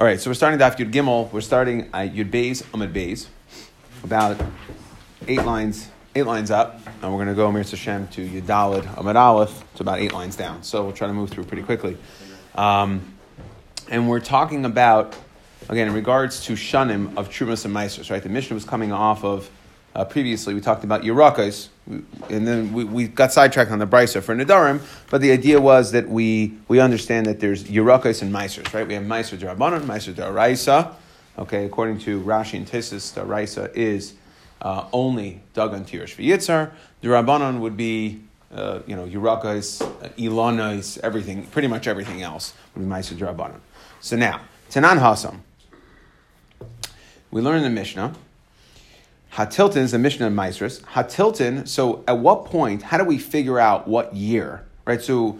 All right, so we're starting Daf Yud Gimel. We're starting Yud Beis Amud Beis, about eight lines up, and we're going to go Mirz Hashem to Yud Daled Amud Aleph. It's about 8 lines down, so we'll try to move through pretty quickly. And we're talking about, again, in regards to Shanim of Trumas and Meisers, right? The Mishnah was coming off of, previously we talked about Yerakas, and then we got sidetracked on the Brisa for Nedarim, but the idea was that we understand that there's Yerakas and Meisers, right? We have Meiser D'Rabbanan, Meiser D'Oraisa. Okay, according to Rashi and Tosis, D'Oraisa is only Dagan, Tir, Shvi Yitzhar. D'Rabbanan would be, Yerakas, Ilanos, everything, pretty much everything else would be Meiser D'Rabbanan. So now, Tanan Hasam. We learn in the Mishnah, Hatilton is the Mishnah of Meisrus. Hatilton, so at what point, how do we figure out what year? Right, so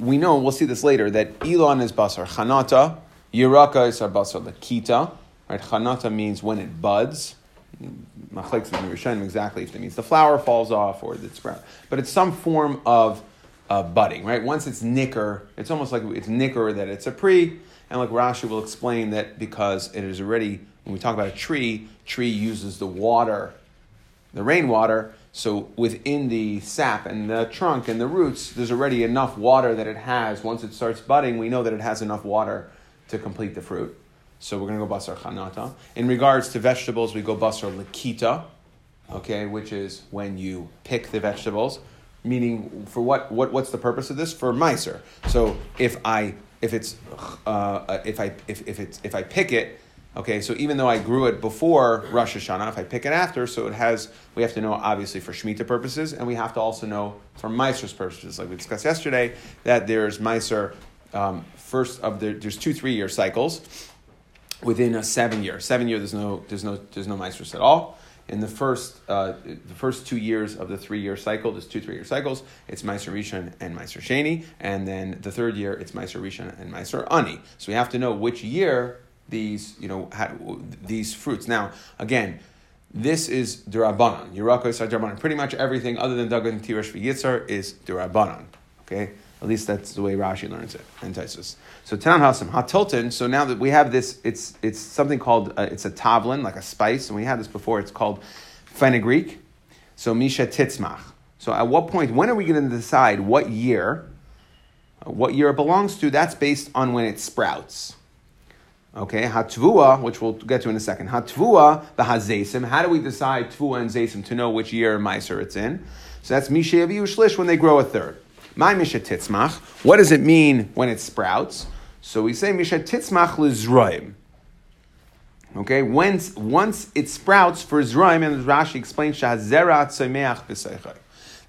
we know, and we'll see this later, that Elon is Basar Chanata, Yeraka is Basar Lakita, right? Chanata means when it buds. Machlekes doesn't Rishonim exactly if that means the flower falls off or the sprout. But it's some form of budding, right? Once it's nicker, it's almost like it's nicker that it's a pre, and like Rashi will explain that because it is already, when we talk about a tree uses the water, the rainwater, so within the sap and the trunk and the roots, there's already enough water that it has. Once it starts budding, we know that it has enough water to complete the fruit. So we're going to go basar chanata. In regards to vegetables, we go basar lakita, okay, which is when you pick the vegetables, meaning for what's the purpose of this? For meiser. So if I pick it, okay, so even though I grew it before Rosh Hashanah, if I pick it after, so it has, we have to know obviously for Shemitah purposes, and we have to also know for Meiser's purposes, like we discussed yesterday, that there's Meiser, there's 2 3-year cycles within a 7-year. 7-year there's no Meiser's at all. In the first 2 years of the 3-year cycle, there's 2 3-year cycles. It's Meiser Rishon and Meiser Sheni, and then the 3rd year it's Meiser Rishon and Meiser Ani. So we have to know which year these fruits. Now, again, this is D'Rabbanan. Yerakos are D'Rabbanan. Pretty much everything other than Dagan, Tir, Shvi Yitzhar is D'Rabbanan. Okay? At least that's the way Rashi learns it and Tosis. So Tanan Hasam, Hatilton, so now that we have this, it's something called, it's a tavlin, like a spice, and we had this before, it's called fenugreek. So Misha Titzmach. So at what point, when are we going to decide what year it belongs to? That's based on when it sprouts. Okay, hatvua, which we'll get to in a second. Hatvua, the hazesim. How do we decide tvua and zesim to know which year meiser it's in? So that's mishaviu shlish, when they grow a third. My misha titzmach. What does it mean when it sprouts? So we say misha titzmach lizroim. Okay, once it sprouts for zroim, and as Rashi explains, shahzera tzomeach b'seichai,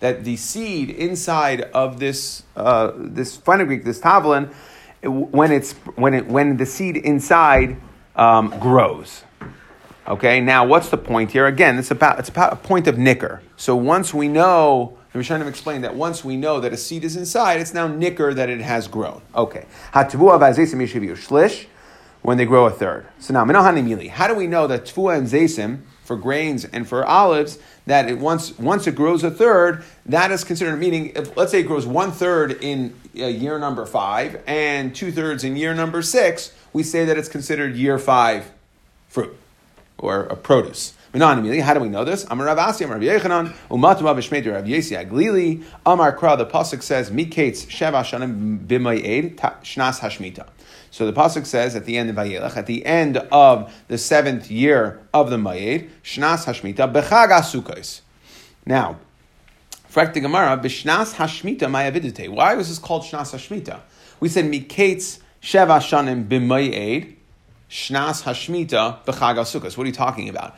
that the seed inside of this fenugreek, this tavlin, when the seed inside grows. Okay, now what's the point here? Again, it's about a point of nicker. So once we know, the Rishonim explained that once we know that a seed is inside, it's now nicker that it has grown. Okay, hatvuah v'zesim yishivu shlish, when they grow a third. So now minohanimili. How do we know that tvuah and zesim for grains and for olives, that it once it grows a third, that is considered, meaning, if, let's say it grows 1/3 in year number 5 and 2/3 in year number 6, we say that it's considered year 5 fruit or a produce. How do we know this? Amar Rav Asi, Amar Rav Yechanan, Umatum Rav Shmei Rav Yesi Aglili, Amar Kra, the Pasuk says, Miketz Sheva Shanim B'Mayed Shnas Hashmita. So the pasuk says at the end of Vayelech, at the end of the 7th year of the Mayed, Shnas Hashmita Bechag Asukos. Now, Frekti Gemara, B'Shnas Hashmita Mayavidite. Why was this called Shnas Hashmita? We said Miketz Sheva Shanim B'Mayed Shnas Hashmita Bechag Asukos. What are you talking about?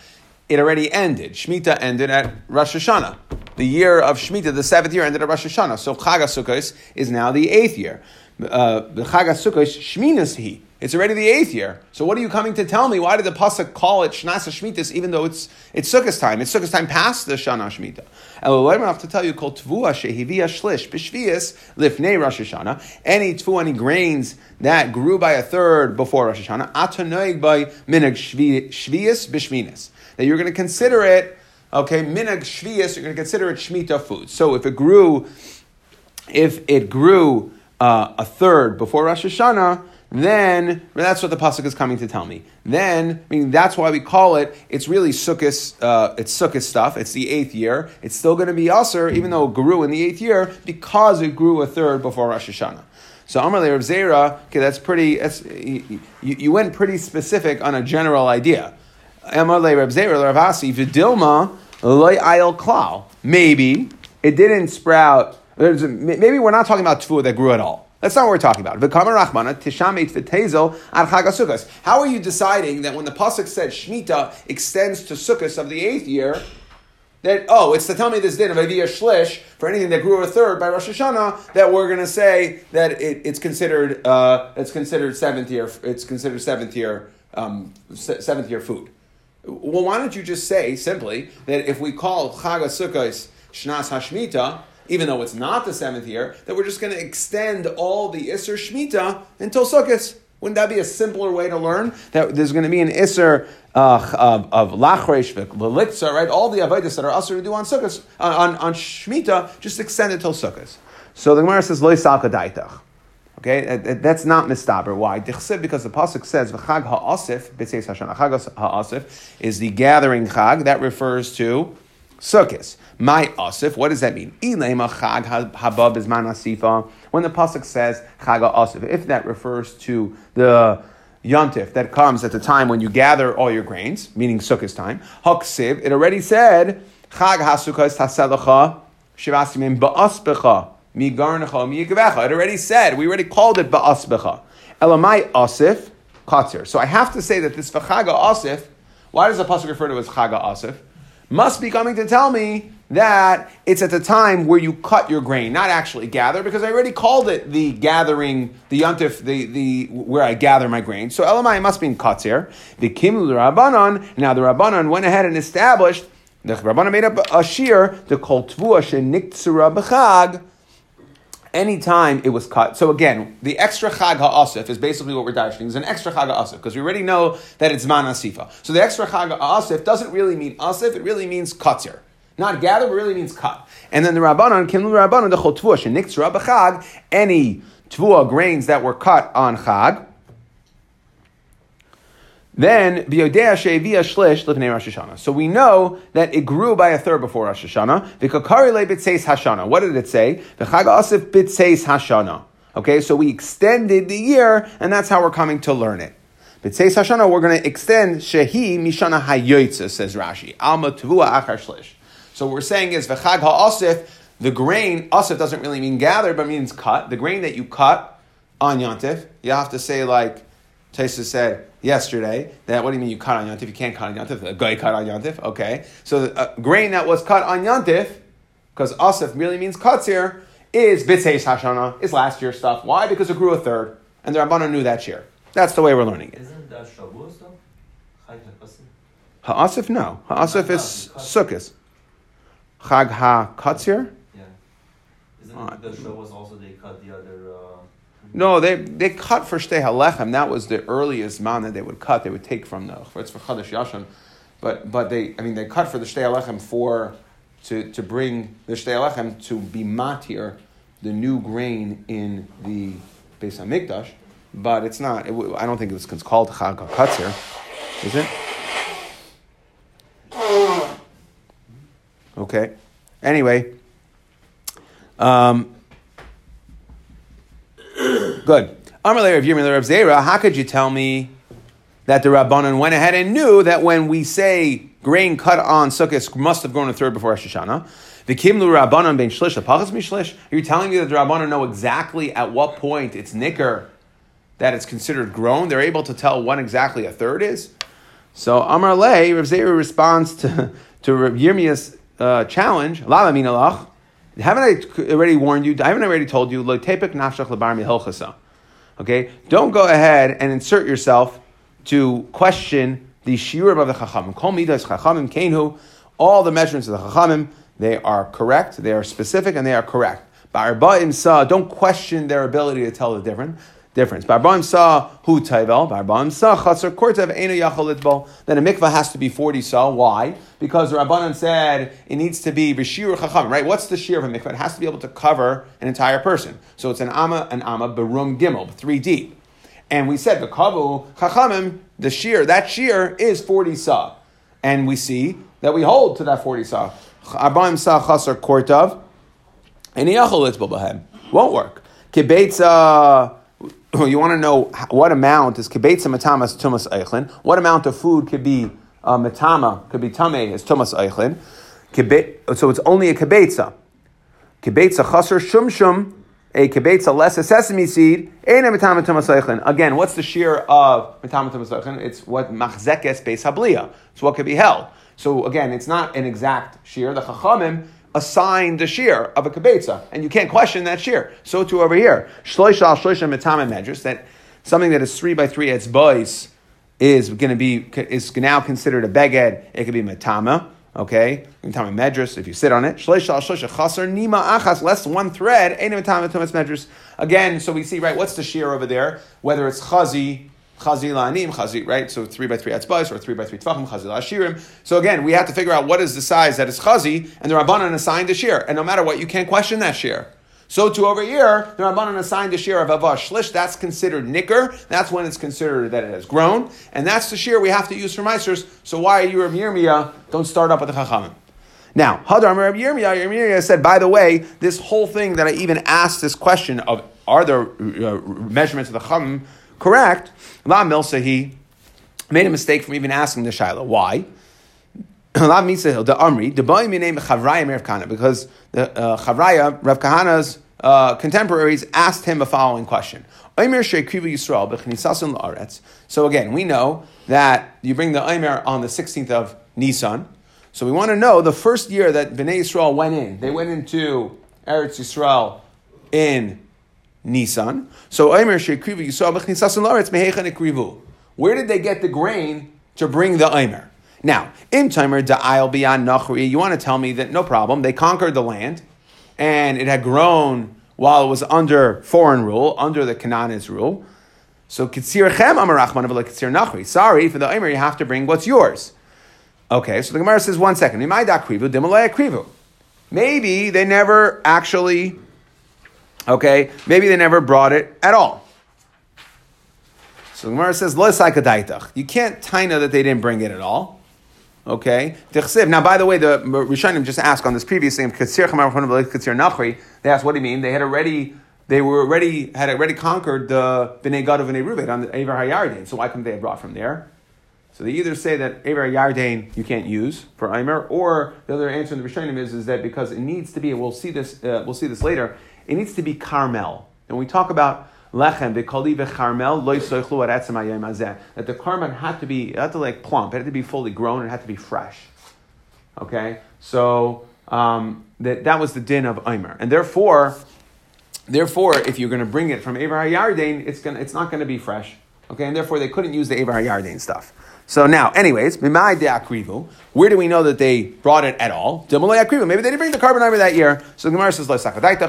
It already ended. Shemitah ended at Rosh Hashanah. The year of Shemitah, the 7th year, ended at Rosh Hashanah. So Chag HaSukkos is now the 8th year. The Chag HaSukkos, Shminas He. It's already the 8th year. So what are you coming to tell me? Why did the Pasuk call it Shnas HaShmitas even though it's Sukkos time? It's Sukkos time past the Shana Shemitah. Elohim, I have to tell you, called Tvua Shehivia Shlish B'Shvias Lifnei Rosh Hashanah. Any Tvua, any grains that grew by a third before Rosh Hashanah, Atanoig by Minag Shvias B'Shminas. That you're going to consider it, okay, minag shvius, you're going to consider it Shemitah food. So if it grew a third before Rosh Hashanah, Then that's what the pasuk is coming to tell me. Then, I mean, that's why we call it. It's really Sukkot. It's Sukkot stuff. It's the eighth year. It's still going to be Aser, even though it grew in the eighth year, because it grew a third before Rosh Hashanah. So Amar le Rav Zera, okay, that's pretty. You went pretty specific on a general idea. Amar le Rav Zera le Rav Asi v'dilma lo'ayil klal. Maybe it didn't sprout. Maybe we're not talking about tefillah that grew at all. That's not what we're talking about. How are you deciding that when the pasuk says Shemitah extends to Sukkot of the eighth year, that, oh, it's to tell me this din of Aviyah Shlish, for anything that grew a third by Rosh Hashanah, that we're going to say that it's considered seventh year food. Well, why don't you just say simply that if we call Chag HaSukkos Shnas HaShemitah, even though it's not the seventh year, that we're just going to extend all the Isser Shemitah until Sukkot. Wouldn't that be a simpler way to learn? That there's going to be an Isser of Lachresh, Velitza, right? All the Avodas that are Asur to do on Sukkot, on Shemitah, just extend it till Sukkot. So the Gemara says, Lo Salka Daitach. Okay, that's not mistaber. Why? Because the pasuk says v'chag ha'asif b'tzeis Hashanah. Chag ha'asif is the gathering chag that refers to Sukkot. My asif, what does that mean? Ilema chag haba b'zman asifa. When the pasuk says chag ha'asif, if that refers to the yontif that comes at the time when you gather all your grains, meaning Sukkot time, haksiv. It already said chag ha'sukkos taselacha shivasimim ba'aspecha. It already said, we already called it ba'asbecha. Elamai asif katzir. So I have to say that this v'chaga asif, why does the pasuk refer to it as chaga asif? Must be coming to tell me that it's at the time where you cut your grain, not actually gather, because I already called it the gathering, the yontif, the where I gather my grain. So elamai must be in katzir. The kimlu rabbanon. Now the rabbanon went ahead and established, the rabbanon made up a shear, the kol tvua sheniktsura b'chag. Anytime it was cut. So again, the extra chag ha'asif is basically what we're dashing. It's an extra chag ha'asif because we already know that it's man asifa. So the extra chag ha'asif doesn't really mean asif. It really means katzir. Not gather, but really means cut. And then the rabbanon, kimlu rabbanon, the chol tvua, sheniktzra b'chag, any tvua grains that were cut on chag. Then, v'yodea she'avia shlish l'fnei Rosh Hashanah. So we know that it grew by a third before Rosh Hashanah. V'kakari le b'tzeis Hashanah. What did it say? V'chag asif b'tzeis Hashanah. Okay, so we extended the year, and that's how we're coming to learn it. B'tzeis Hashanah, we're going to extend shehi mishana hayoitza, says Rashi. Alma tevua achar shlish. So what we're saying is, v'chag ha'asif, the grain, asif doesn't really mean gathered, but means cut. The grain that you cut on Yontif, you have to say like, Taisa said yesterday that, what do you mean you cut on Yontif? You can't cut on Yontif. A guy cut on Yontif. Okay. So the grain that was cut on Yontif, because Asif really means cuts here, is B'tzeis Hashanah, is last year's stuff. Why? Because it grew a third, and the Rabbanon knew that year. That's the way we're learning it. Isn't that Shavuos though? Ha'asif? No. Ha'asif is Sukkot. Chag ha'katzir? Yeah. Isn't it that Shavuos also they cut the other... No, they cut for Shtei HaLechem. That was the earliest man that they would cut. They would take from the Chvetz for Chadash Yashan. But they cut for the Shtei HaLechem to bring the Shtei HaLechem to be matir, the new grain in the Beis HaMikdash. But it's not, I don't think it's called Chag HaKatzir, is it? Okay. Anyway, good. Amar le Rav Yirmiyah le Rav Zera, how could you tell me that the Rabbanon went ahead and knew that when we say grain cut on Sukkot must have grown a third before Rosh Hashanah? The Kimlu Rabbanon ben Shlish, Apachas Mishlish. Are you telling me that the Rabbanon know exactly at what point it's nicker that it's considered grown? They're able to tell when exactly a third is? So Amar le Rav Zera responds to Rav Yirmiyah's challenge. Lama min alach. Haven't I already told you? Okay? Don't go ahead and insert yourself to question the shiur of the Chachamim. Kol midas Chachamim kenhu. All the measurements of the Chachamim, they are correct, they are specific, and they are correct. Ba'arba'im sa, don't question their ability to tell the difference. Ba'arba'im sa hu tayvel. Ba'arba'im sa chatzar kortev eno yachol litbol. Then a mikvah has to be 40 sa. Why? Because the Rabbanan said it needs to be b'shir chacham, right? What's the shear of a mikvah? It has to be able to cover an entire person. So it's an amma, berum gimel, 3 deep. And we said the kavu chachamim, the shear, that shear is 40 sa, and we see that we hold to that 40 sa. Arbaim sa chasar kortav, and yachol litzbol b'hem won't work. Kibetza. You want to know what amount is kibetza matamas tumas eichlin? What amount of food could be matama? Could be tameh as tumas eichlin? So it's only a kibetza. Kibetza chasar shumshum. A kibetza less a sesame seed. Again, what's the shear of matama tumas eichlin? It's what machzekes beis habliya. It's what could be held. So again, it's not an exact shear. The chachamim assign the shear of a kibetza, and you can't question that shear. So too over here, shloisha shloisha matama medrash, that something that is 3 by 3 etzbois is now considered a beged. It could be matama. Okay, matama medrash if you sit on it. Shleisha shleisha chaser nima achas, less one thread. Ain't matama tumas medrash again. So we see, right, what's the shear over there? Whether it's chazi la'anim, chazi, right? So 3 by 3 etzbais or 3 by 3 tefachim, chazi la'ashirim. So again, we have to figure out what is the size that is chazi, and the rabbanan assigned the shear. And no matter what, you can't question that shear. So to over here, the rabbanan assigned the shear of avash shlish. That's considered nicker. That's when it's considered that it has grown, and that's the shear we have to use for meisers. So why are you Rabbi Yirmiyah? Don't start up with the chachamim. Now, Hadar Rabbi Yirmiyah said, by the way, this whole thing that I even asked this question of, are the measurements of the chachamim correct? La Milsa, he made a mistake from even asking the Shiloh. Why? La Milsa, the Amri, the Boy Minei Chavraya Rav Kahana, because the Chavraya, Rav Kahana's contemporaries, asked him the following question. So again, we know that you bring the Omer on the 16th of Nisan. So we want to know the first year that Bnei Yisrael went in. They went into Eretz Yisrael in Nisan. So Omer shekrivu Yisrael b'chnisason la'aretz mehechan ekrivu. Where did they get the grain to bring the Omer? Now, im timer da'ayil b'yan nachri. You want to tell me that no problem. They conquered the land, and it had grown while it was under foreign rule, under the Canaanites' rule. So kitzirchem amarachman v'la kitzir nachri. Sorry, for the Omer you have to bring what's yours. Okay, so the Gemara says, 1 second. Maybe they never actually, maybe they never brought it at all. So the Gemara says, you can't taina that they didn't bring it at all. Okay? Now, by the way, the Rishonim just asked on this previous thing, they asked, what do you mean? They had already conquered the Bnei Gad and Bnei Reuven on the Ever HaYarden. So why couldn't they have brought from there? So they either say that Ever Yarden you can't use for Aimer, or the other answer in the Rishonim is that because it needs to be, we'll see this later, it needs to be Carmel. And we talk about Lechem, that the Carmel had to like plump, it had to be fully grown, it had to be fresh. Okay? So that was the din of Aimer. And therefore, if you're going to bring it from Ever HaYarden, it's not going to be fresh. Okay, and therefore they couldn't use the Ever HaYarden stuff. So now, anyways, where do we know that they brought it at all? Maybe they didn't bring the carbon over that year. So the Gemara says,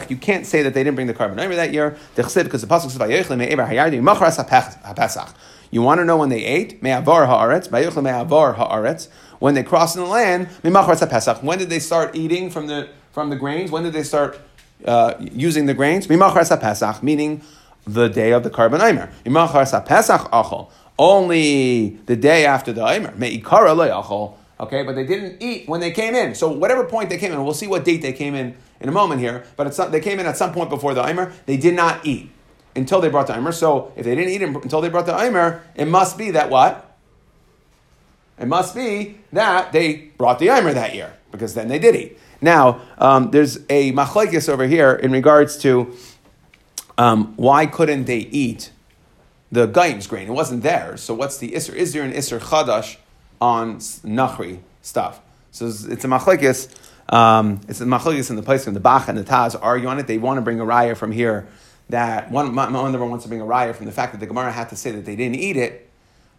you can't say that they didn't bring the carbon over that year. Because the pasuk says, you want to know when they ate? When they crossed in the land, when did they start eating from the grains? When did they start using the grains? Meaning the day of the carbon omer. Only the day after the Omer. Me'ikara le'achol. Okay, but they didn't eat when they came in. So whatever point they came in, we'll see what date they came in a moment here, but they came in at some point before the Omer. They did not eat until they brought the Omer. So if they didn't eat until they brought the Omer, it must be that what? It must be that they brought the Omer that year, because then they did eat. Now, there's a machlokes over here in regards to why couldn't they eat the Gaim's grain. It wasn't there. So what's the Isser? Is there an Isser Chadash on Nachri stuff? So it's a machlokes. It's a machlokes in the place when the Bach and the Taz argue on it. They want to bring a raya from here. That one of them wants to bring a raya from the fact that the Gemara had to say that they didn't eat it.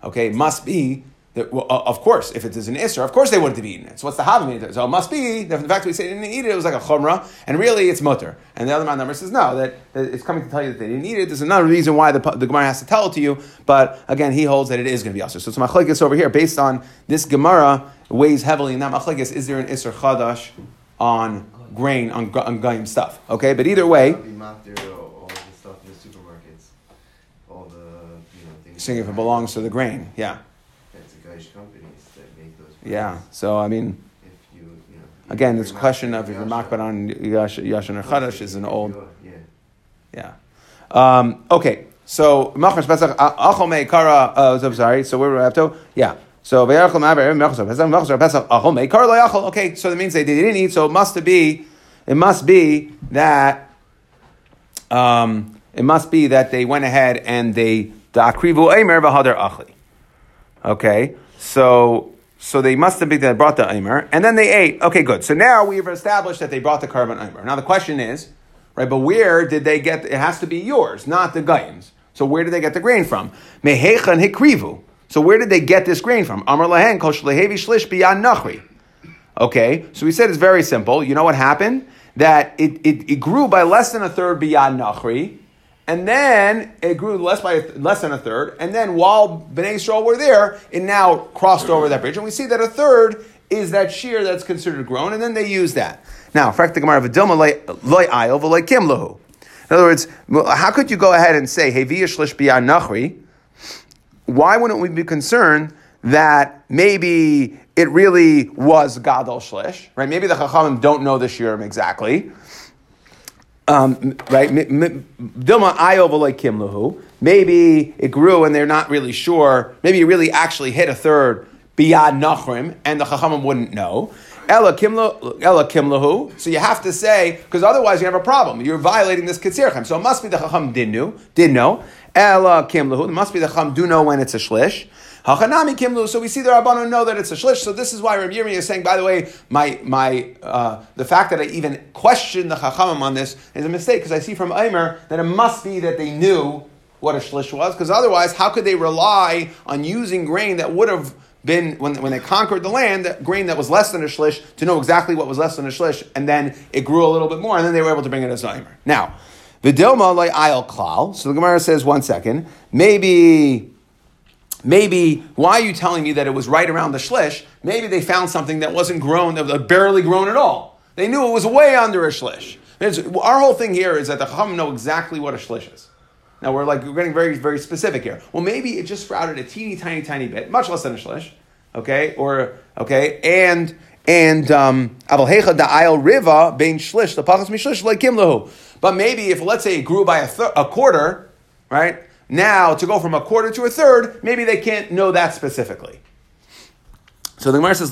Okay, it must be that, well, of course, if it is an Isser, of course they wouldn't have eaten it. So what's the Havamid? So it must be that from the fact that we say they didn't eat it, it was like a Chumrah, and really it's Mutter. And the other man number says, no, that it's coming to tell you that they didn't eat it. There's another reason why the Gemara has to tell it to you, but again, he holds that it is going to be Asr. So it's Machlokes over here, based on this Gemara, weighs heavily in that Machlokes, is there an Isser Chadash on grain, on Gaim stuff? Okay, but either way, all the stuff in the supermarkets, all the singing if it belongs to the grain. Yeah. That's the Geish companies that make those. Products. Yeah. So I mean, if you know, again, this question of if you're makbid on Yashan or Chadash is an old. Yeah. Okay. So Machmas Pesach Achol Meikara. I'm sorry. So where were we up to? Yeah. So Ve'archol Ma'aber Machmas Pesach Achol Meikara Loyachol. Okay. So that means they didn't eat. So it must be that. It must be that they went ahead and they da'akrivu eimer v'hadar achli. Okay, so they must have been that brought the eimer and then they ate. Okay, good. So now we've established that they brought the carbon eimer. Now the question is, right? But where did they get? It has to be yours, not the gayim's. So where did they get the grain from? Mehechan hikrivu. So where did they get this grain from? Amar lahen kol shlehevi shlish b'yan nachri. Okay, so we said it's very simple. You know what happened? That it grew by less than a third b'yan nachri. And then it grew less than a third. And then while Bnei Yisrael were there, it now crossed over that bridge. And we see that a third is that shear that's considered grown. And then they use that. Now, in other words, how could you go ahead and say, why wouldn't we be concerned that maybe it really was gadol shlish? Right? Maybe the Chachamim don't know the shiurim exactly. Right? Maybe it grew and they're not really sure. Maybe it really actually hit a third beyond Nachrim and the Chachamim wouldn't know. Ela kimlahu. So you have to say, because otherwise you have a problem. You're violating this Ketzirchem. So it must be the Chachamim didn't know. Ela kimlahu. It must be the Chachamim do know when it's a shlish. Hachanami kimlu. So we see the Rabbanon know that it's a shlish. So this is why Rabbi Yirmiyah is saying, by the way, my the fact that I even questioned the Chachamim on this is a mistake, because I see from Eimer that it must be that they knew what a shlish was, because otherwise, how could they rely on using grain that would have been, when they conquered the land, that grain that was less than a shlish, to know exactly what was less than a shlish, and then it grew a little bit more, and then they were able to bring it as Eimer. Now, V'dilma le'ayil klal. So the Gemara says, one second, Maybe, why are you telling me that it was right around the shlish? Maybe they found something that wasn't grown, that was barely grown at all. They knew it was way under a shlish. Our whole thing here is that the Chachamim know exactly what a shlish is. Now we're getting very, very specific here. Well, maybe it just sprouted a teeny, tiny bit, much less than a shlish. Okay, and avalhecha da'ayil riva bein shlish l'pachas mishlish le'kim lehu. But maybe if, let's say, it grew by a quarter, right? Now, to go from a quarter to a third, maybe they can't know that specifically. So the Gemara says,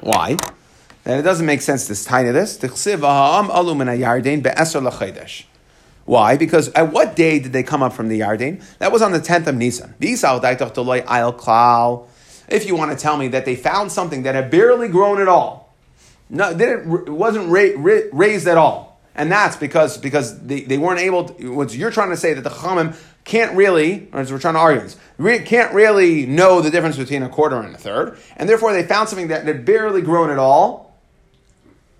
why? And it doesn't make sense, this tininess. Why? Because at what day did they come up from the Yarden? That was on the 10th of Nisan. If you want to tell me that they found something that had barely grown at all, no, it wasn't raised at all. And that's because they weren't able to, what you're trying to say, that the Chachamim can't really, or as we're trying to argue this, can't really know the difference between a quarter and a third, and therefore they found something that had barely grown at all,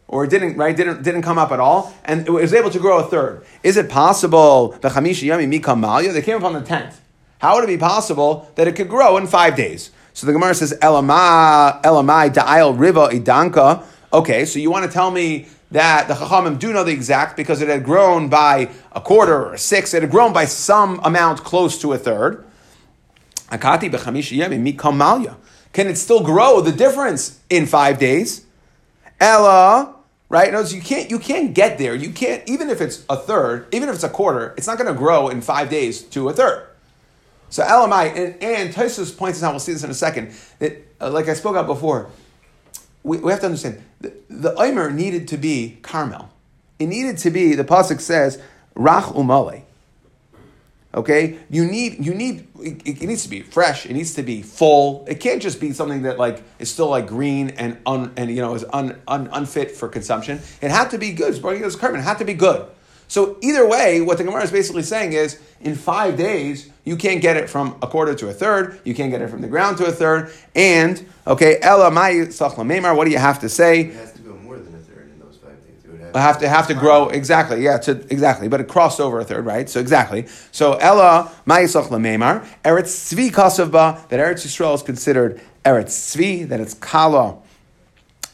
or didn't come up at all, and it was able to grow a third. Is it possible, the Chamishi Yami Mikam Malya, they came up on the 10th. How would it be possible that it could grow in 5 days? So the Gemara says, Elamai da'ayil riva idanka. Okay, so you want to tell me that the Chachamim do know the exact, because it had grown by a quarter or a sixth. It had grown by some amount close to a third. Can it still grow the difference in 5 days? Ella, right? No, so you can't get there. You can't, even if it's a third, even if it's a quarter, it's not going to grow in 5 days to a third. So Elamai, and Tosfos points out, we'll see this in a second, that like I spoke out before, we have to understand, the Eimer needed to be Carmel. It needed to be, the Pasuk says, Rach Umale. Okay? It needs to be fresh. It needs to be full. It can't just be something that like is still like green and unfit for consumption. It had to be good. It's Carmel. It had to be good. So either way, what the Gemara is basically saying is, in 5 days, you can't get it from a quarter to a third. You can't get it from the ground to a third. And, okay, Ela Mai Sachla Memar, what do you have to say? It has to go more than a third in those 5 days. It would have to grow, exactly, yeah, exactly. But it crossed over a third, right? So exactly. So Ela Mai Sachla Memar, Eretz Tzvi Kasavba, that Eretz Yisrael is considered Eretz Tzvi, that it's Kala,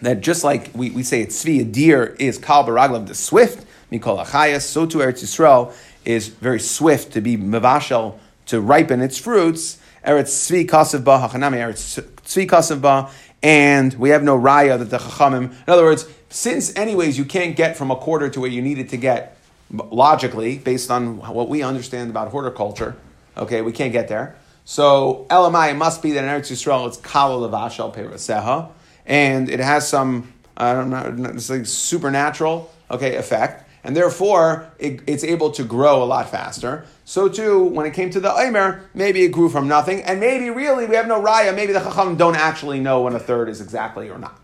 that just like we say it's Tzvi, a deer is Kal Baraglam, the swift, Mikol Achayas, so too Eretz Yisrael is very swift to be Mevashel to ripen its fruits, Eretz Tzvi Kasev Ba, Hachanami Eretz Tzvi Kasev Ba, and we have no raya that the Chachamim, in other words, since anyways you can't get from a quarter to where you needed to get, logically, based on what we understand about horticulture, okay, we can't get there. So, Elamai must be that in Eretz Yisrael, it's Kala Levash Al Peraseha, and it has some, I don't know, it's like supernatural, okay, effect. And therefore, it's able to grow a lot faster. So too, when it came to the Omer, maybe it grew from nothing. And maybe really, we have no raya. Maybe the Chachamim don't actually know when a third is exactly or not.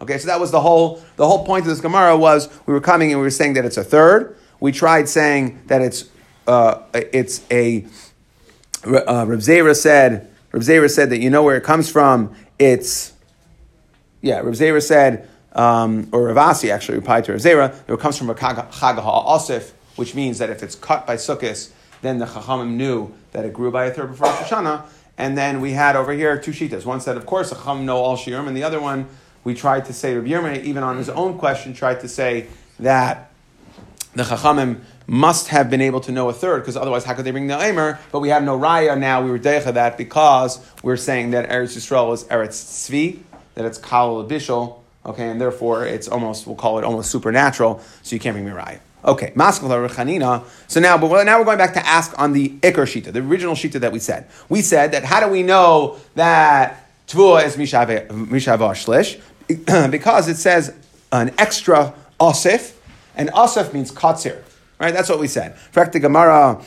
Okay, so that was the whole point of this Gemara was, we were coming and we were saying that it's a third. We tried saying that it's a... Rav Zera said that you know where it comes from. It's... Yeah, Rav Zera said... or Ravasi actually replied to Rav Zera, it comes from a Chag HaAsif, which means that if it's cut by Sukkis, then the Chachamim knew that it grew by a third before Rosh Hashanah. And then we had over here two shitas. One said, of course, the Chachamim know all Shiurim, and the other one, we tried to say, Rav Yirmiyah, even on his own question, tried to say that the Chachamim must have been able to know a third, because otherwise, how could they bring the Omer? But we have no Raya now, we were Deicha that, because we're saying that Eretz Yisrael is Eretz Tzvi, that it's Kal L'Bishol, okay, and therefore it's almost, we'll call it almost supernatural, so you can't bring me right. Okay, so now, but now we're going back to ask on the Iker Shita, the original Shita that we said. We said that how do we know that Tvua is Mishavah Shlish? Because it says an extra Asif, and Asif means Katsir, right? That's what we said. Frakta Gemara.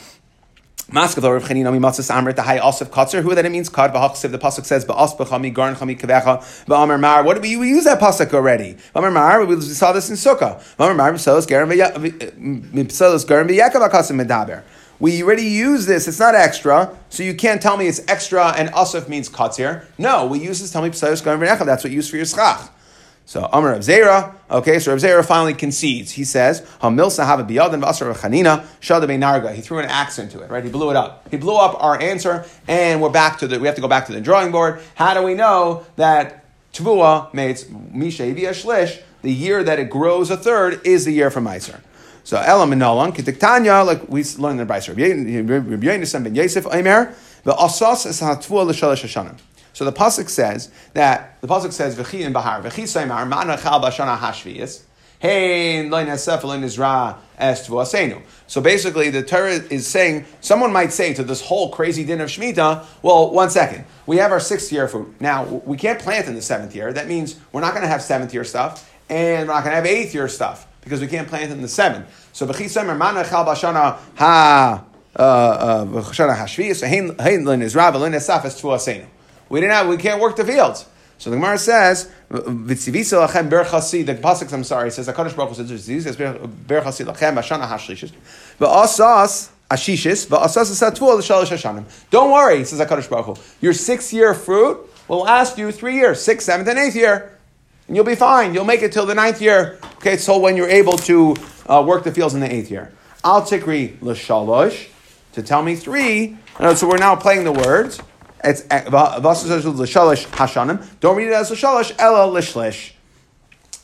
Maskavor of Chanina Mimatsas Amrit the High Asif Katsir, who that it means Kad Bahasiv, the Pasuk says, Ba'asbachami, Garn Khami Kavecha, Ba'amar Mar. What did we use that Pasuk already? Ba'amar Mar, we saw this in Sukkah. Ba'amar Mar Mipsalos Garam Biyakava Kasim Medaber. We already use this, it's not extra, so you can't tell me it's extra and Asif means Katsir. No, we use this, tell me Psalos Garam Biyakava, that's what you use for your schach. So Amar Rav Zera, okay, so Rav Zera finally concedes. He says, HaMilsa Hava Biyad and Vasar Chanina Shada Benarga. He threw an axe into it, right? He blew it up. He blew up our answer, and we're back to the, we have to go back to the drawing board. How do we know that Tvua makes Misha Ivi Ashlish, the year that it grows a third, is the year for Meiser? So Ela Menolan, Kitiktanya, like we learned in the Baiser, Rabbi Yonasan ben Yosef Omer, the Asas is HaTvua L'Shalash Hashanah. So the pasuk says that the pasuk says v'chi in bahar v'chi saymar mana chal b'shana hashvius hey loy nesef loy nizra es t'vuasenu. So basically, the Torah is saying someone might say to this whole crazy din of Shemitah, well, one second, we have our sixth year fruit now. We can't plant in the seventh year. That means we're not going to have seventh year stuff, and we're not going to have eighth year stuff because we can't plant in the seventh. So v'chi saymar mana chal b'shana hashvius hey loy nizra loy nesef es t'vuasenu. We can't work the fields. So the Gemara says, the pasuk, I'm sorry, says, HaKadosh Baruch Hu says, Berchasi lachem b'shana hashlishis, v'asas ashishis, v'asas esatvu l'shalosh hashanim. Don't worry, says HaKadosh Baruch Hu. Your 6-year fruit will last you 3 years, 6th, 7th, and 8th year, and you'll be fine. You'll make it till the 9th year. Okay, so when you're able to work the fields in the 8th year, al tikri l'shalosh, to tell me 3. So we're now playing the words. It's Hashanim. Don't read it as l'shalish, ella l'shlish.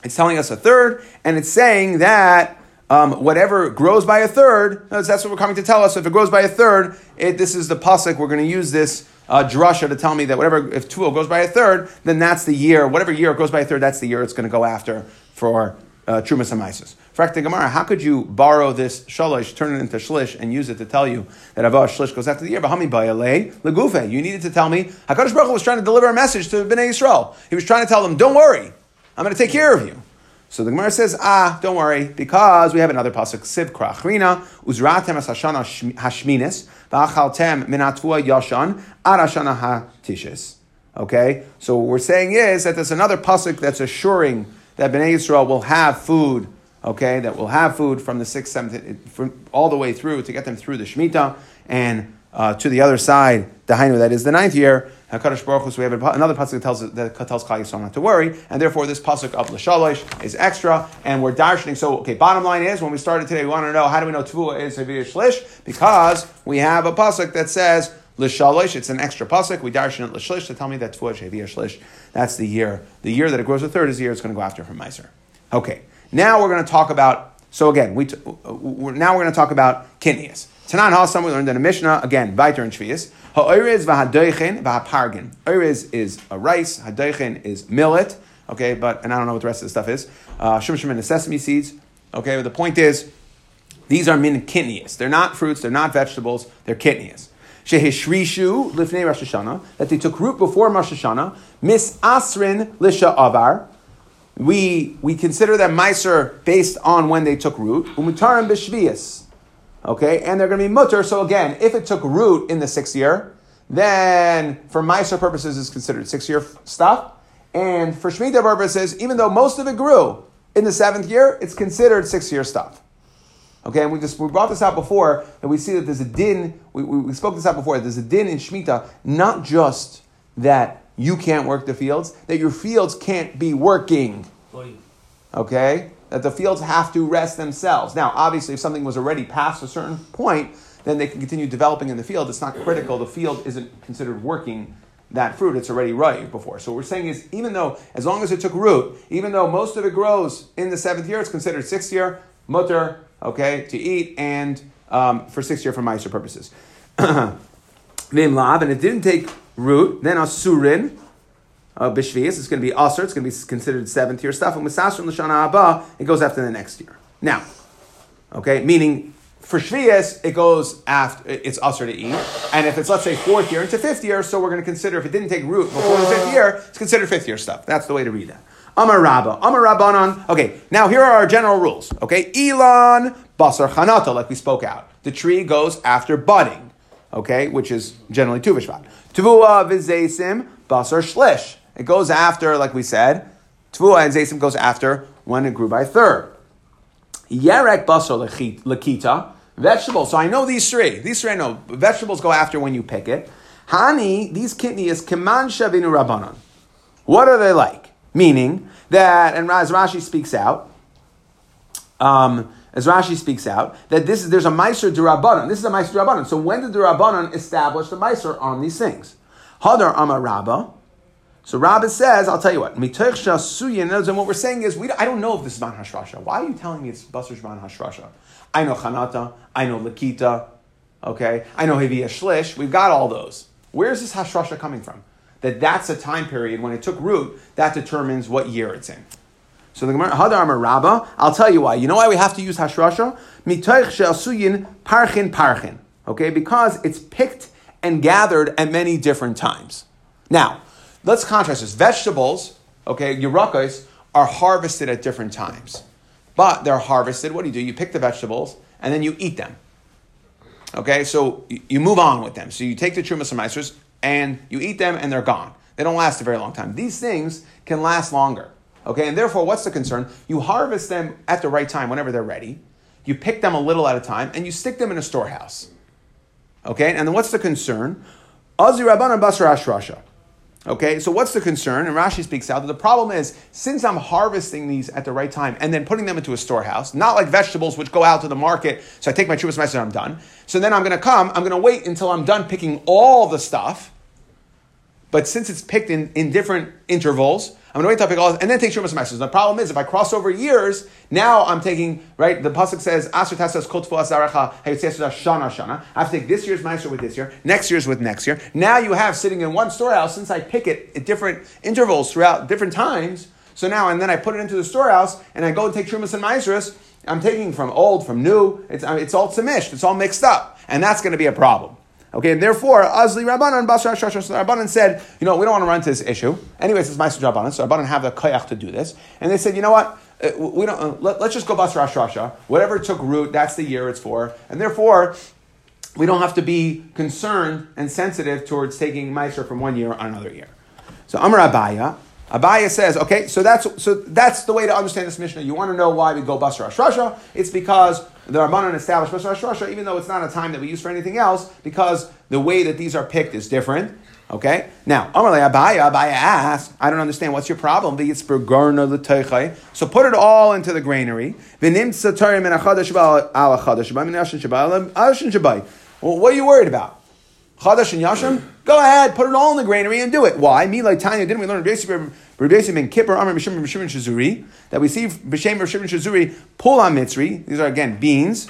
It's telling us a third, and it's saying that whatever grows by a third, that's what we're coming to tell us. So if it grows by a third, this is the pasuk. We're going to use this drasha to tell me that whatever, if Tvua goes by a third, then that's the year. Whatever year it goes by a third, that's the year it's going to go after for Trumas and Meisus. Frakta Gemara, how could you borrow this shalish, turn it into shlish, and use it to tell you that Avah shlish goes after the year? Bahami bayalei legufe. You needed to tell me. HaKadosh Baruch Hu was trying to deliver a message to Bnei Yisrael. He was trying to tell them, don't worry, I'm going to take care of you. So the Gemara says, don't worry, because we have another pasuk, Siv krachrina, uzratem as hashana hashminis, v'achaltem minatvua yashan, arashana hatishis. Okay? So what we're saying is that there's another pasuk that's assuring that Bnei Yisrael will have food, okay, that will have food from the 6th, 7th, from all the way through, to get them through the Shemitah, and to the other side, Dahainu, that is the 9th year, HaKadosh Baruch Hu, so we have another pasuk that tells Klal Yisrael not to worry, and therefore this pasuk of L'Shalosh is extra, and we're darshaning. So, okay, bottom line is, when we started today, we want to know, how do we know Tvua is Heviya Shlish? Because we have a pasuk that says L'Shalosh, it's an extra pasuk, we darshan it L'Shlish to tell me that Tvua is Heviya Shlish. That's the year. The year that it grows a third is the year it's going to go after from Meiser. Okay, now we're going to talk about. So again, now we're going to talk about Kinnius. Tanan Hasam, we learned in a Mishnah, again, Viter and Shvius. Ha'oirez v'hadoichin v'hapargin. Oirez is a rice, hadoichin is millet, okay, but, and I don't know what the rest of the stuff is. Shumshumin is sesame seeds, okay, but the point is, these are min kidneys. They're not fruits, they're not vegetables, they're kidneys. Shehishrishu lifnei Rosh Hashanah, that they took root before Rosh Hashanah, misasrin lisha'avar. We consider them meiser based on when they took root. Umutarim b'shvius, okay, and they're going to be mutter. So again, if it took root in the 6th year, then for meiser purposes it's considered 6th year stuff, and for shemitah purposes, even though most of it grew in the 7th year, it's considered 6th year stuff. Okay, and we brought this out before, and we see that there's a din. We spoke this out before. There's a din in shemitah, not just that you can't work the fields, that your fields can't be working. Okay? That the fields have to rest themselves. Now, obviously, if something was already past a certain point, then they can continue developing in the field. It's not critical. The field isn't considered working that fruit. It's already ripe before. So what we're saying is, even though, as long as it took root, even though most of it grows in the 7th year, it's considered 6th year, mutter, okay, to eat, and for 6th year for meiser purposes. And it didn't take root, then asurin, bishvius, it's going to be asur, it's going to be considered 7th year stuff, and misasur l'shana haba, it goes after the next year. Now, okay, meaning for shvius, it goes after, it's asur to eat, and if it's, let's say, 4th year into 5th year, so we're going to consider, if it didn't take root before the 5th year, it's considered 5th year stuff. That's the way to read that. Amar Rabba, Amar Rabbanon. Okay, now here are our general rules, okay? Elon, basar chanata, like we spoke out. The tree goes after budding. Okay, which is generally Tu B'Shvat. Tevua v'zeisim basar shlish. It goes after, like we said, Tevua and zeisim goes after when it grew by 1/3. Yerek basar lekita, vegetables. So I know these three. These three I know. Vegetables go after when you pick it. Hani, these kidneys, keman shavinu rabbanon. What are they like? Meaning that, and as Rashi speaks out, that there's a meiser d'Rabbanan. This is a meiser d'Rabbanan. So when did the Rabbanan establish the meiser on these things? Hadar Amar Rabba. So Rabba says, I'll tell you what. And what we're saying is, I don't know if this is man hashrasha. Why are you telling me it's basar shman hashrasha? I know chanata. I know lakita. Okay. I know heviya shlish. We've got all those. Where is this hashrasha coming from? That's a time period when it took root. That determines what year it's in. So the Gemara, Hadar Amar Rabba, I'll tell you why. You know why we have to use hashrasha? Mitoich she'al suyin parchin. Okay, because it's picked and gathered at many different times. Now, let's contrast this. Vegetables, okay, yerakos, are harvested at different times. But they're harvested, what do? You pick the vegetables, and then you eat them. Okay, so you move on with them. So you take the trumas and meisers, and you eat them, and they're gone. They don't last a very long time. These things can last longer. Okay, and therefore, what's the concern? You harvest them at the right time, whenever they're ready. You pick them a little at a time, and you stick them in a storehouse. Okay, and then what's the concern? Azi Rabbanan Basar Hashrasha. Okay, so what's the concern? And Rashi speaks out that the problem is, since I'm harvesting these at the right time and then putting them into a storehouse, not like vegetables which go out to the market, so I take my trumas and I'm done. So then I'm going to wait until I'm done picking all the stuff. But since it's picked in different intervals, I'm going to wait till I pick all, and then take Trumas and Meisers. The problem is, if I cross over years, now I'm taking, right, the Pasuk says, Asher Tasas Kol Tefuas Zarecha Hayotzeis Shana Shana. I have to take this year's Meiser with this year, next year's with next year. Now you have sitting in one storehouse, since I pick it at different intervals throughout different times, so now, and then I put it into the storehouse, and I go and take Trumas and Meisers, I'm taking from old, from new, it's all tzimish, it's all mixed up, and that's going to be a problem. Okay, and therefore, Azli Rabbanan, Basar Hashrasha, Rabbanan said, you know, we don't want to run into this issue. Anyways, it's Meister Rabbanan, so Rabbanan have the koyach to do this. And they said, you know what, we don't. Let's just go Basar Hashrasha. Whatever took root, that's the year it's for. And therefore, we don't have to be concerned and sensitive towards taking Meister from one year on another year. So Amar Abaya says, okay, so that's the way to understand this Mishnah. You want to know why we go Basar Hashrasha? It's because the Rabbanan established Basar Hashrasha, even though it's not a time that we use for anything else, because the way that these are picked is different. Okay? Now, Amar Abaya asks, I don't understand, what's your problem? So put it all into the granary. Well, what are you worried about? Chadash and Yashim, go ahead, put it all in the granary and do it. Why? Milay Tanya, didn't we learn Rabbi Yosef ben Kippur, Amar B'Shem B'Shem Shazuri, that we see B'Shem B'Shem Shazuri, Pula Mitzri, these are again beans,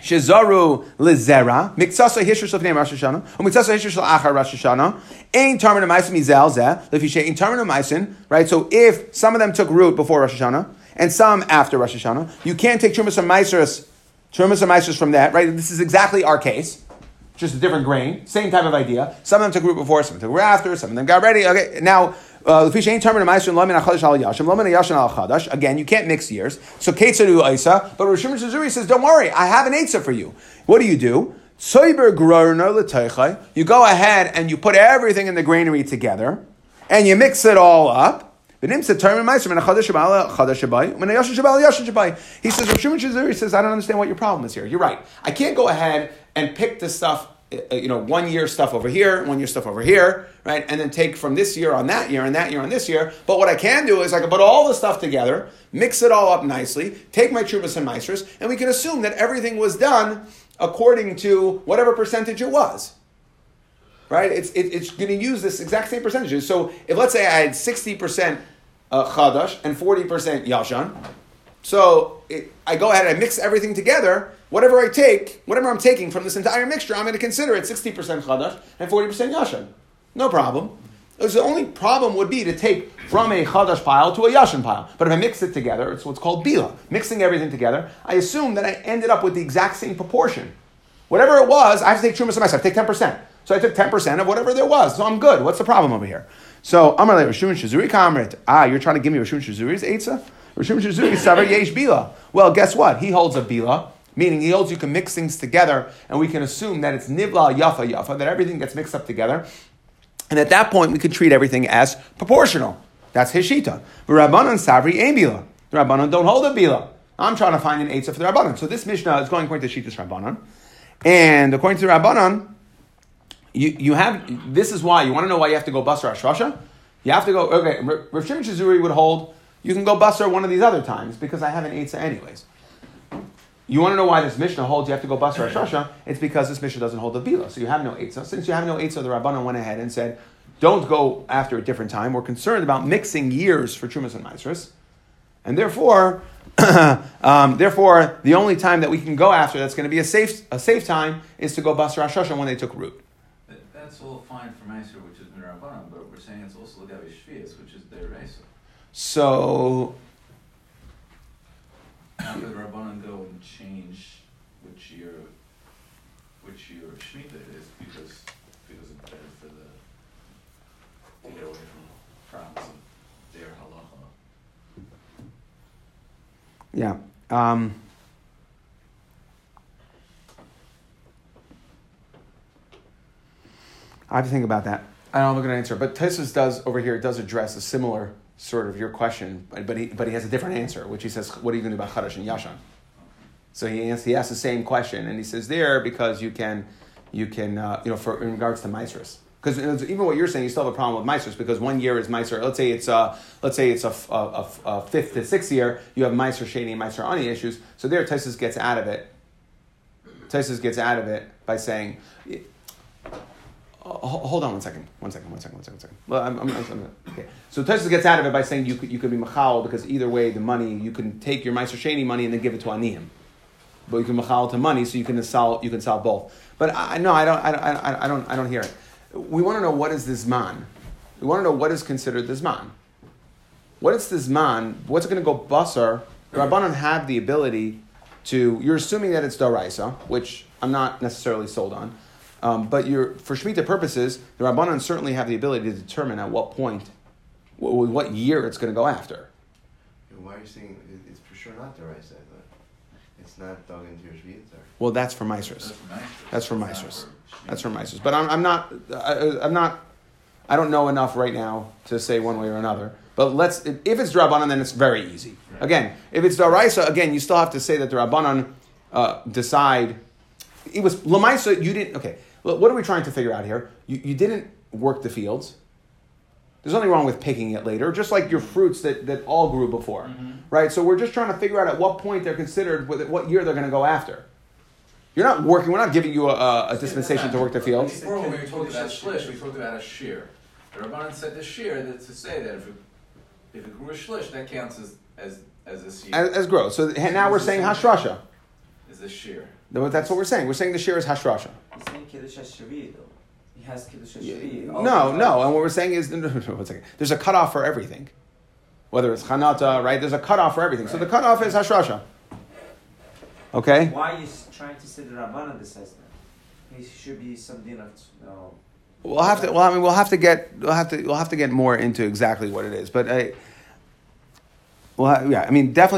Shezaru lezera miksasa hishur shel pnei Rosh Hashanah umiksasa hishur shel achar Rosh Hashanah ain tarmenu ma'asin mizal zeh lefishe ain tarmenu ma'asin. Right, so if some of them took root before Rosh Hashanah and some after Rosh Hashanah, you can't take trumas or ma'aseres from that. Right, this is exactly our case, just a different grain, same type of idea. Some of them took root before, some of them took root after, some of them got ready. Okay, now. Again, you can't mix years. So Ketzeru Isa, but Rosh Hashanah Zuri says, don't worry, I have an Eitzah for you. What do? You go ahead and you put everything in the granary together and you mix it all up. He says, Rosh Hashanah says, I don't understand what your problem is here. You're right. I can't go ahead and pick this stuff, 1 year stuff over here, 1 year stuff over here, right? And then take from this year on that year and that year on this year. But what I can do is I can put all the stuff together, mix it all up nicely, take my Trubas and Meisters, and we can assume that everything was done according to whatever percentage it was, right? It's going to use this exact same percentages. So if let's say I had 60% Chadash and 40% Yashan, so I go ahead and I mix everything together. Whatever I'm taking from this entire mixture, I'm going to consider it 60% Chadash and 40% Yashan. No problem. The only problem would be to take from a Chadash pile to a Yashan pile. But if I mix it together, it's what's called Bila. Mixing everything together, I assume that I ended up with the exact same proportion. Whatever it was, I have to take Trumas and Meiser. I take 10%. So I took 10% of whatever there was. So I'm good. What's the problem over here? So I'm going to let Rishun Shazuri Kamrit. You're trying to give me Rishun Shazuri's Eitzah? Rishun Shazuri Savar Yesh Bila. Well, guess what? He holds a Bila, meaning he holds you can mix things together, and we can assume that it's Nivla Yafa Yafa, that everything gets mixed up together. And at that point, we can treat everything as proportional. That's his shita. But Rabbanan Savri ain't Bila. The Rabbanan don't hold a Bila. I'm trying to find an Eitzah for the Rabbanan. So this Mishnah is going according to Shita's Rabbanan. And according to the Rabbanan, You have, this is why, you want to know why you have to go Basar Ashrasha? You have to go, okay, Rav Shimon Shazuri would hold, you can go Basar one of these other times, because I have an Eitzah anyways. You want to know why this Mishnah holds, you have to go Basar Ashrasha? It's because this Mishnah doesn't hold the Bila, so you have no Eitzah. Since you have no Eitzah, the Rabbanan went ahead and said, don't go after a different time. We're concerned about mixing years for Trumas and Meisrus. And therefore, therefore, the only time that we can go after that's going to be a safe time is to go Basar Ashrasha when they took root. That's all fine for Meiser, which is Mirabbanan, but we're saying it's also Legavi Shvias, which is their Reisa. So how could Rabbanan go and change which year Shemitah it is because it's better for the to get away from problems of their halacha? Yeah. I have to think about that. I don't know if I'm going to answer. But Tosfos does, over here, does address a similar sort of your question, but he has a different answer, which he says, what are you going to do about Chadash and Yashan? So he asks the same question, and he says there, because you can, in regards to Meisrus. Because even what you're saying, you still have a problem with Meisrus, because 1 year is Meiser. Let's say it's a 5th to 6th year, you have Meiser Sheni and Meiser Ani issues. So there, Tosfos gets out of it. Tosfos gets out of it by saying, hold on one second. Well, I'm okay. So Tosfos gets out of it by saying you could be machal, because either way the money, you can take your Meiser Sheni money and then give it to Aniyim, but you can machal to money, so you can sell both. But I don't hear it. We want to know what is this man. We want to know what is considered this man. What is this man? What's going to go Basar? The Rabbanon have the ability to. You're assuming that it's Doraisa, which I'm not necessarily sold on. But for Shemitah purposes, the Rabbanan certainly have the ability to determine at what point, what year it's going to go after. Why are you saying it's for sure not the Raisa? It's not dug into your Shemitah. Well, that's for Meisrus. That's for Meisrus. But I'm not. I don't know enough right now to say one way or another. But if it's the Rabbanan, then it's very easy. Right. Again, if it's the Raisa, again, you still have to say that the Rabbanan decide. It was Lamaisa. You didn't. Okay. What are we trying to figure out here? You didn't work the fields. There's nothing wrong with picking it later, just like your fruits that all grew before, right? So we're just trying to figure out at what point they're considered, what year they're going to go after. You're not working. We're not giving you a dispensation to work the fields. Before, when we were talking about shlish, we talked about a shear. The Rabbanan said the shear to say that if it grew a shlish, that counts as a seed. As growth. So now we're saying hashrasha. Is a shear. No, that's what we're saying. We're saying the shir is hashrasha. He's saying kiddush hashiri, though. He has kiddush hashiri. No. And what we're saying is, there's a cutoff for everything. Whether it's chanata, right? There's a cutoff for everything. Right. So the cutoff is hashrasha. Okay? Why is trying to say the Rabbanan decides that? He should be some dinner. No. We'll have to get more into exactly what it is, but definitely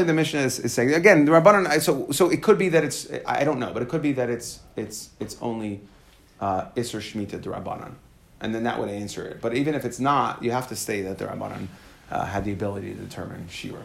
the Mishnah is saying again the Rabbanan. So it could be that it's, I don't know, but it could be that it's only Isser Shemitah the Rabbanan, and then that would answer it. But even if it's not, you have to say that the Rabbanan had the ability to determine Shira.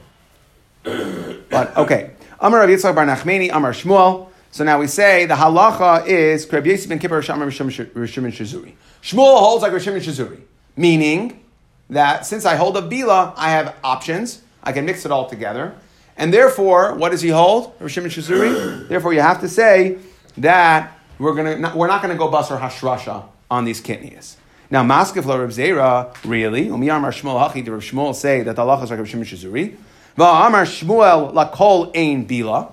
But okay, Amar Rav Yitzchak Bar Nachmani, Amar Shmuel. So now we say the halacha is Kreb Yosef ben Kippur Shamar Rishim and Shizuri. Shmuel holds like Rishim and Shizuri, meaning that since I hold a bila, I have options. I can mix it all together, and therefore, what does he hold? Rishim and Shizuri. Therefore, you have to say that we're not going to go basar hashrasha on these kidneys. Now, Maskif la Reb Zera really Umiyamar Shmuel Hachi. The Reb Shmuel say that the halacha is like Rishim and Shizuri. Va'amar Shmuel la kol ein bila.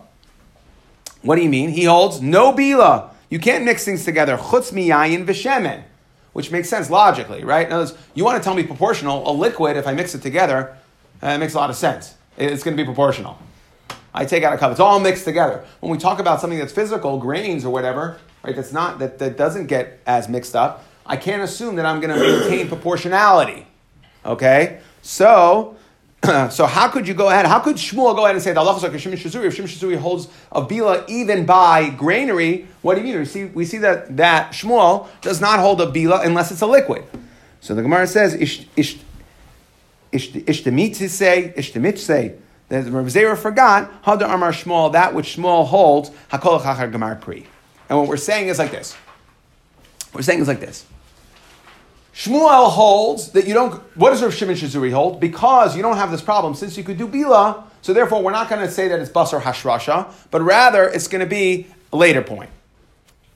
What do you mean? He holds no bila. You can't mix things together. Chutz miyayin v'shemen, which makes sense logically, right? In other words, you want to tell me proportional, a liquid, if I mix it together, it makes a lot of sense. It's going to be proportional. I take out a cup. It's all mixed together. When we talk about something that's physical, grains or whatever, right, that doesn't get as mixed up, I can't assume that I'm going to maintain proportionality. Okay? So how could you go ahead? How could Shmuel go ahead and say that halacha is like Shimon Shizuri? If Shimon Shizuri holds a bila even by granary, what do you mean? We see that Shmuel does not hold a bila unless it's a liquid. So the Gemara says, Ishtemit say that Rav Zera forgot Hadar Amar Shmuel, that which Shmuel holds Hakol Chachar Gemar Pri. And what we're saying is like this. Shmuel holds that you don't... What does Rav Shimon Shizuri hold? Because you don't have this problem, since you could do bila, so therefore we're not going to say that it's basar hashrasha, but rather it's going to be a later point.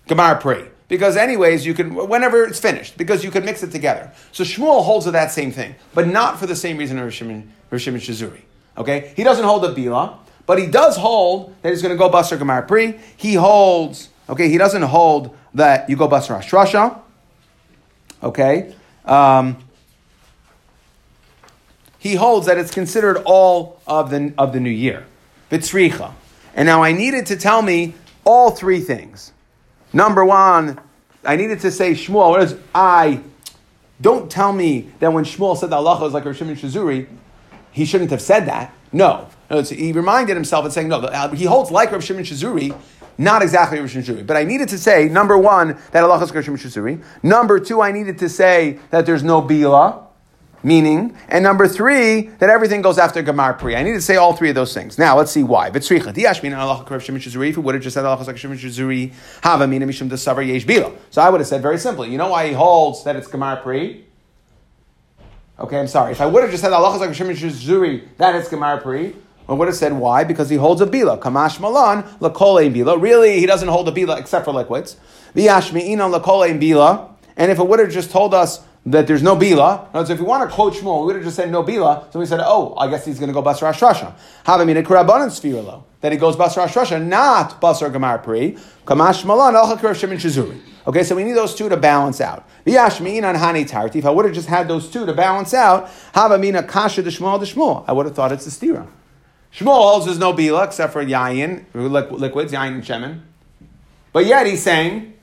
Gemar Pri. Because anyways, you can... Whenever it's finished, because you can mix it together. So Shmuel holds that same thing, but not for the same reason Rav Shimon Shizuri. Okay? He doesn't hold a bila, but he does hold that he's going to go basar Gemar Pri. He holds... Okay, he doesn't hold that you go basar hashrasha. Okay, he holds that it's considered all of the new year, Vitzricha. And now I needed to tell me all three things. Number one, I needed to say Shmuel. Don't tell me that when Shmuel said that halacha is like Rav Shimon Shizuri, he shouldn't have said that. No, he reminded himself and saying no. He holds like Rav Shimon Shizuri. Not exactly Rav Shimon Shizuri, but I needed to say, number one, that halacha is like Rav Shimon Shizuri. Number two, I needed to say that there's no bila, meaning. And number three, that everything goes after Gemar Pri. I needed to say all three of those things. Now, let's see why. If we would have just said halacha is like Rav Shimon Shizuri, hava mina mishum desavar yesh bila. So I would have said very simply, you know why he holds that it's Gemar Pri? Okay, I'm sorry. If I would have just said halacha is like Rav Shimon Shizuri, that it's Gemar Pri, I would have said why, because he holds a bila. Kamash malan lakol ein bila. Really, he doesn't hold a bila except for liquids. V'yashmi'inan lakol ein bila. And if it would have just told us that there's no bila, in other words, if we want to quote Shmuel, we would have just said no bila. So we said, oh, I guess he's going to go basar hashrasha. Hava mina k'rabanan sfira lo, that he goes basar hashrasha, not basar gemar pri. Kamash malan alcha k'rav Shimon Shizuri. Okay, so we need those two to balance out. V'yashmi'inan hani tarti. If I would have just had those two to balance out, hava mina kasha d'Shmuel d'Shmuel, I would have thought it's a stira. Shmuel holds there's no bila except for yayin, liquids, yayin and shemen. But yet he's saying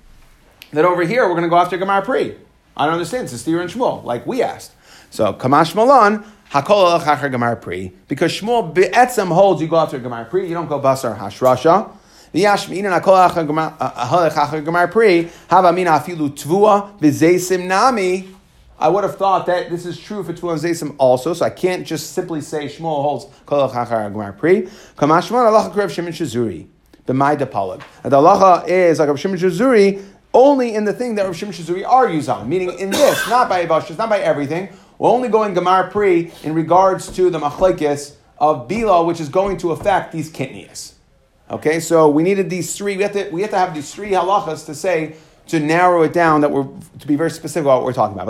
that over here we're going to go after Gemar Pri. I don't understand. It's a steer and Shmuel, like we asked. So, Kamash Malan, Hakol Chachar Gemar Pri. Because Shmuel Be'etzem holds you go after Gemar Pri, you don't go Basar Hashrasha. V'yashmin and Hakol Chachar Gemar Pri, Havamina Afilu Tvua V'zeisim Nami. I would have thought that this is true for Tvua and Zaysim also, so I can't just simply say Shmuel holds Kol Chachar Gemar Pri. Kamashman halacha Rav Shimon Shizuri b'may depalog. The halacha is like Rav Shimon Shizuri only in the thing that Rav Shimon Shizuri argues on, meaning in this, not by Avashas, not by everything. We're only going Gemar Pri in regards to the machlekes of bila, which is going to affect these kidneys. Okay, so we needed these three. We have to have these three halachas to say to narrow it down that we're to be very specific about what we're talking about.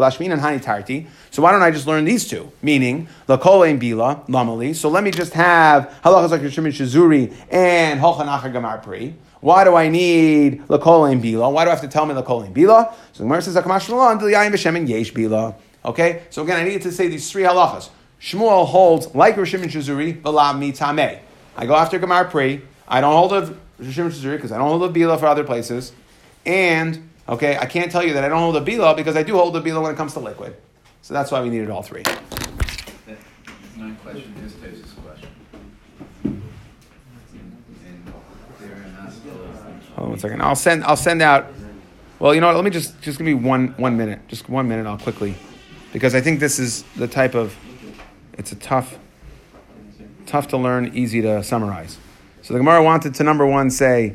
So why don't I just learn these two? Meaning, Lakol and Bila, Lamali. So let me just have Halachas like Rishon Shizuri and Halcha Nachar Gemar Pri. Why do I need Lakol and Bila? Why do I have to tell me Lakol and Bila? So the Gemara says, Akamash Malan, Dilayim B'Shem and Yesh Bila. Okay? So again, I needed to say these three halachas. Shmuel holds, like Rishon Shizuri, V'la Mitameh. I go after Gemar Pri. I don't hold of Rishon Shizuri because I don't hold of Bila for other places. And, okay, I can't tell you that I don't hold a bila because I do hold a bila when it comes to liquid. So that's why we needed all three. My question is Tosaf's question. Hold on one second. I'll send out. Well, you know what? Let me just give me one minute. Just 1 minute. I'll quickly, because I think this is the type of. It's a tough to learn, easy to summarize. So the Gemara wanted to number one say.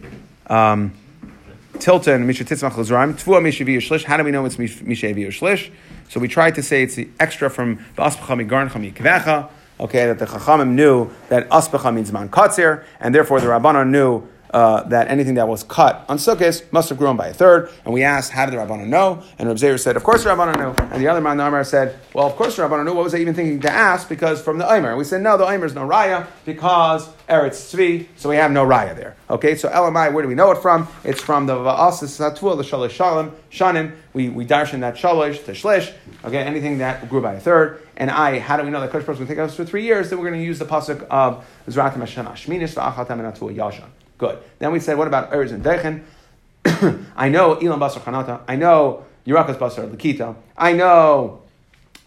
Tilta and Misha Titzmach Lezraim, Tvua Mishavi Shlish. How do we know it's Mishavi Shlish? So we tried to say it's the extra from Aspacha Migarnchami Kvecha, okay, that the Chachamim knew that Aspacha means Man Katzir, and therefore the Rabbanon knew that anything that was cut on Sukkot must have grown by a third. And we asked, how did the Rabbanon know? And Reb Zeir said, of course the Rabbanon knew. And the other man, the Omer, said, well, of course the Rabbanon knew. What was I even thinking to ask? Because from the Omer. We said, no, the Omer is no Raya because Eretz Tzvi, so we have no Raya there. Okay, so LMI, where do we know it from? It's from the Va'asa Satua, the Shalish Shalom, Shanim. We darshan that Shalish, the Shlish. Okay, anything that grew by a third. And I, how do we know that Kodesh Baruch Hu will take us for 3 years? That we're going to use the pasuk of Zratim Hashem Ashminis Va'achatam Enatua Yashan. Good. Then we said, what about Erz and Dechen? I know Ilan Basar Chanata. I know Yerakas Basar Lakita. I know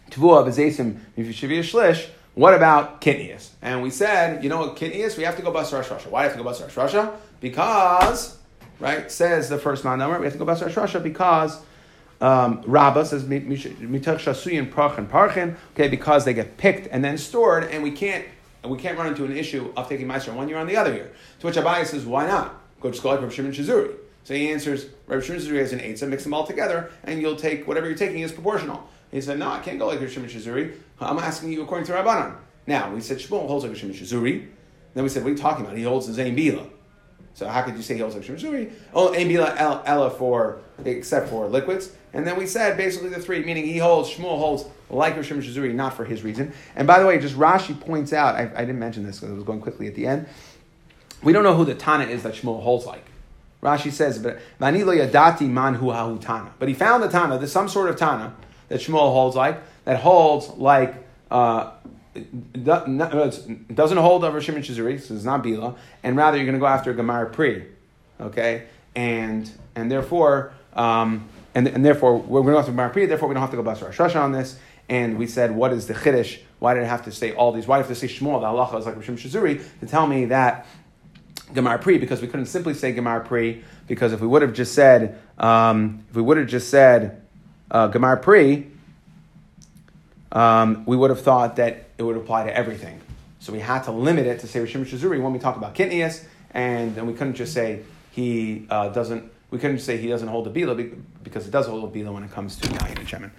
Tvuah V'Zeisim Yivishivir Shlish. What about Kitnius? And we said, you know what Kitnius? We have to go Basar Ash Rasha. Why do we have to go Basar Ash Rasha? Because, right, says the first man number, we have to go Basar Ash Rasha because Rabbah says Mitach Shasuyin Parchen Parchen. Okay, because they get picked and then stored, and we can't run into an issue of taking Meiser 1 year on the other year. To which Abaye says, why not? Go just go like Reb Shimon Shizuri. So he answers, Reb Shimon Shizuri has an eitzah, mix them all together, and you'll take whatever you're taking is proportional. And he said, no, I can't go like Reb Shimon Shizuri. I'm asking you according to Rabbanan. Now, we said, Shmuel holds like Reb Shimon Shizuri. Then we said, what are you talking about? He holds the Zayn Bila. So how could you say he holds like Reb Shimon Shizuri? Oh, Zayn Bila, Ella for, except for liquids. And then we said basically the three, meaning Shmuel holds like Reb Shimon Shizuri, not for his reason. And by the way, just Rashi points out, I didn't mention this because it was going quickly at the end. We don't know who the Tana is that Shmuel holds like. Rashi says, but Vani lo yadati man hu hahu Tana. But he found the Tana, there's some sort of Tana that Shmuel holds like, that holds like, doesn't hold over Reb Shimon Shizuri, so it's not Bila, and rather you're going to go after Gemar Pri. Okay? And therefore, and therefore, we're going to have to Gemar Pri, therefore we don't have to go Basar Ash Rasha on this. And we said, what is the Chiddush? Why did I have to say all these? Why did I have to say Shmuel, the halacha is like Reb Shimon Shizuri, to tell me that Gemar Pri, because we couldn't simply say Gemar Pri, because if we would have just said, Gemar Pri, we would have thought that it would apply to everything. So we had to limit it to say Reb Shimon Shizuri when we talk about Kitnius, and then we couldn't just say he doesn't hold a Bila because it does hold a Bila when it comes to Yalin and Shemin.